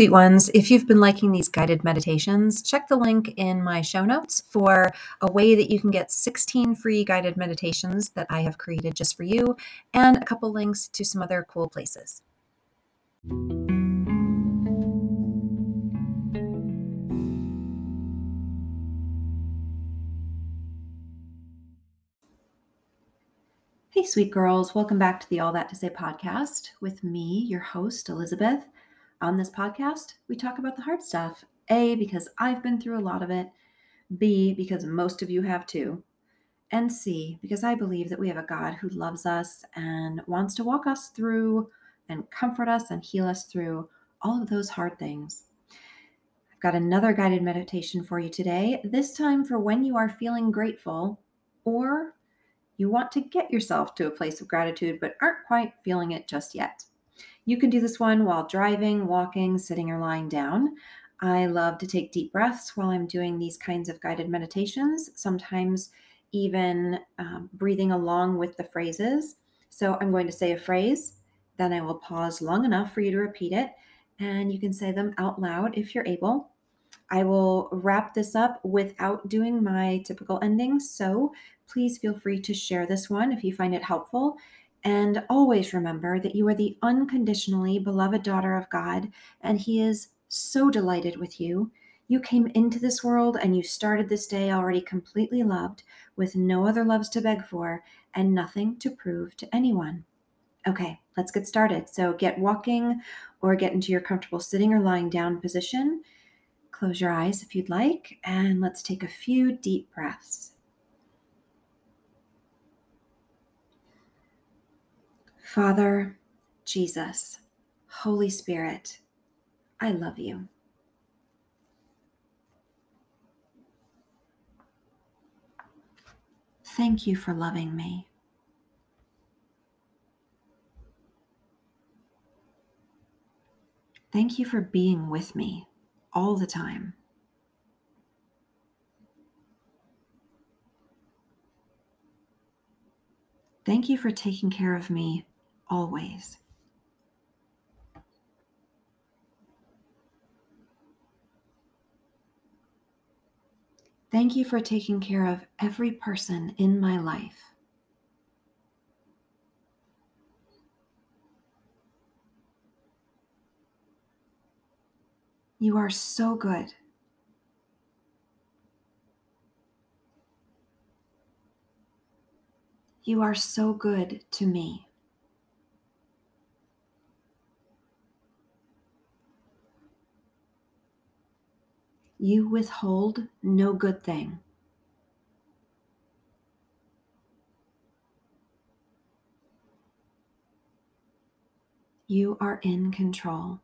sweet ones. If you've been liking these guided meditations, check the link in my show notes for a way that you can get 16 free guided meditations that I have created just for you, and a couple links to some other cool places. Hey, sweet girls. Welcome back to the All That To Say podcast with me, your host, Elizabeth. On this podcast, we talk about the hard stuff. A, because I've been through a lot of it. B, because most of you have too. And C, because I believe that we have a God who loves us and wants to walk us through and comfort us and heal us through all of those hard things. I've got another guided meditation for you today, this time for when you are feeling grateful or you want to get yourself to a place of gratitude, but aren't quite feeling it just yet. You can do this one while driving, walking, sitting, or lying down. I love to take deep breaths while I'm doing these kinds of guided meditations, sometimes even breathing along with the phrases. So I'm going to say a phrase, then I will pause long enough for you to repeat it, and you can say them out loud if you're able. I will wrap this up without doing my typical ending, so please feel free to share this one if you find it helpful. And always remember that you are the unconditionally beloved daughter of God, and He is so delighted with you. You came into this world and you started this day already completely loved, with no other loves to beg for and nothing to prove to anyone. Okay, let's get started. So get walking or get into your comfortable sitting or lying down position. Close your eyes if you'd like, and let's take a few deep breaths. Father, Jesus, Holy Spirit, I love you. Thank you for loving me. Thank you for being with me all the time. Thank you for taking care of me always. Thank you for taking care of every person in my life. You are so good. You are so good to me. You withhold no good thing. You are in control.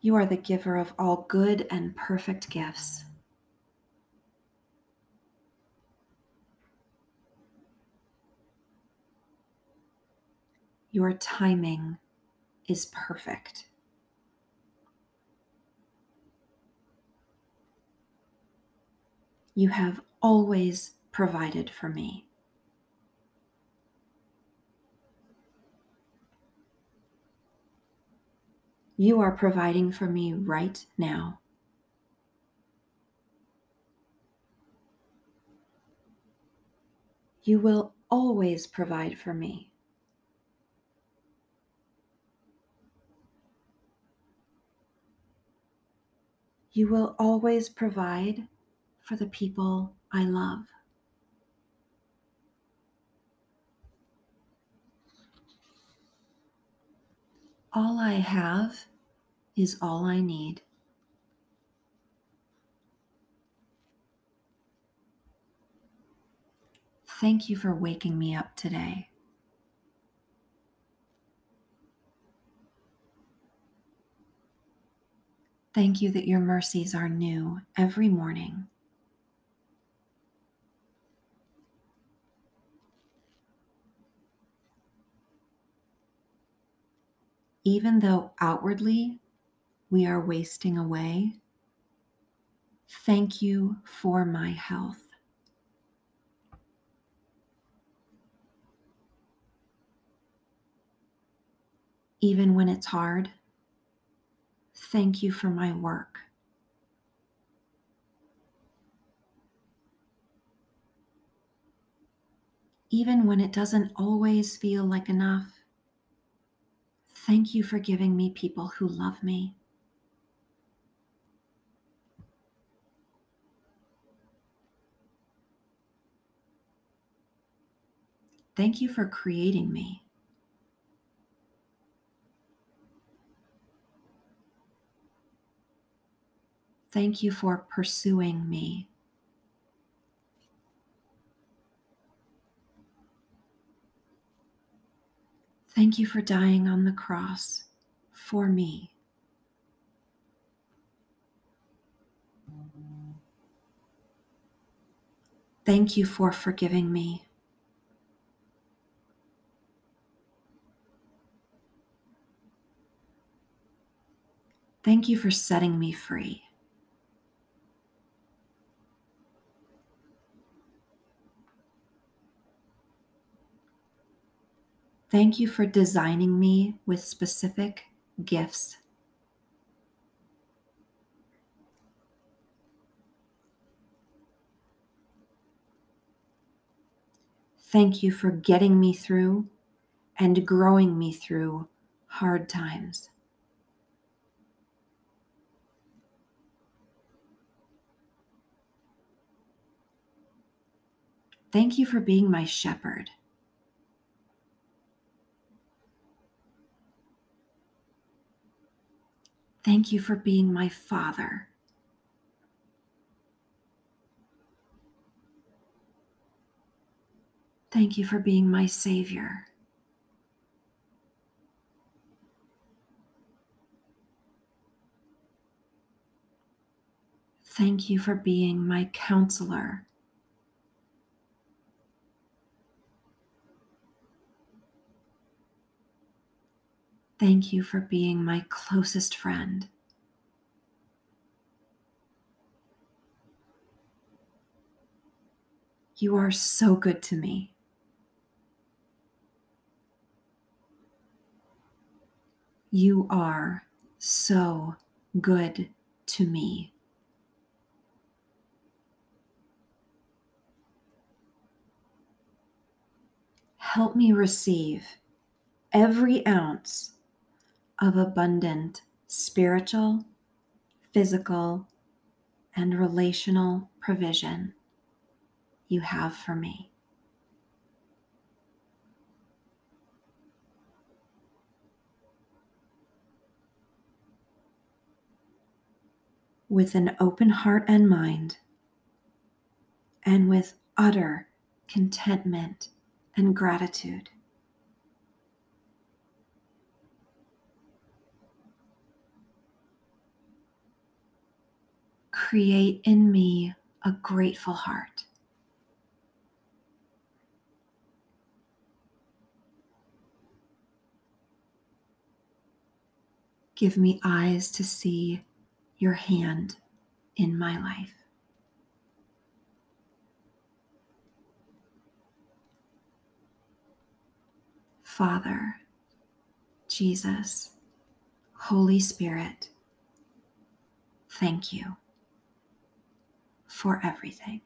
You are the giver of all good and perfect gifts. Your timing is perfect. You have always provided for me. You are providing for me right now. You will always provide for me. You will always provide for the people I love. All I have is all I need. Thank you for waking me up today. Thank you that your mercies are new every morning. Even though outwardly we are wasting away, thank you for my health. even when it's hard. Thank you for my work. Even when it doesn't always feel like enough, thank you for giving me people who love me. Thank you for creating me. Thank you for pursuing me. Thank you for dying on the cross for me. Thank you for forgiving me. Thank you for setting me free. Thank you for designing me with specific gifts. Thank you for getting me through and growing me through hard times. Thank you for being my shepherd. Thank you for being my father. Thank you for being my savior. Thank you for being my counselor. Thank you for being my closest friend. You are so good to me. You are so good to me. Help me receive every ounce of abundant spiritual, physical, and relational provision you have for me. With an open heart and mind, and with utter contentment and gratitude, create in me a grateful heart. Give me eyes to see your hand in my life. Father, Jesus, Holy Spirit, thank you for everything.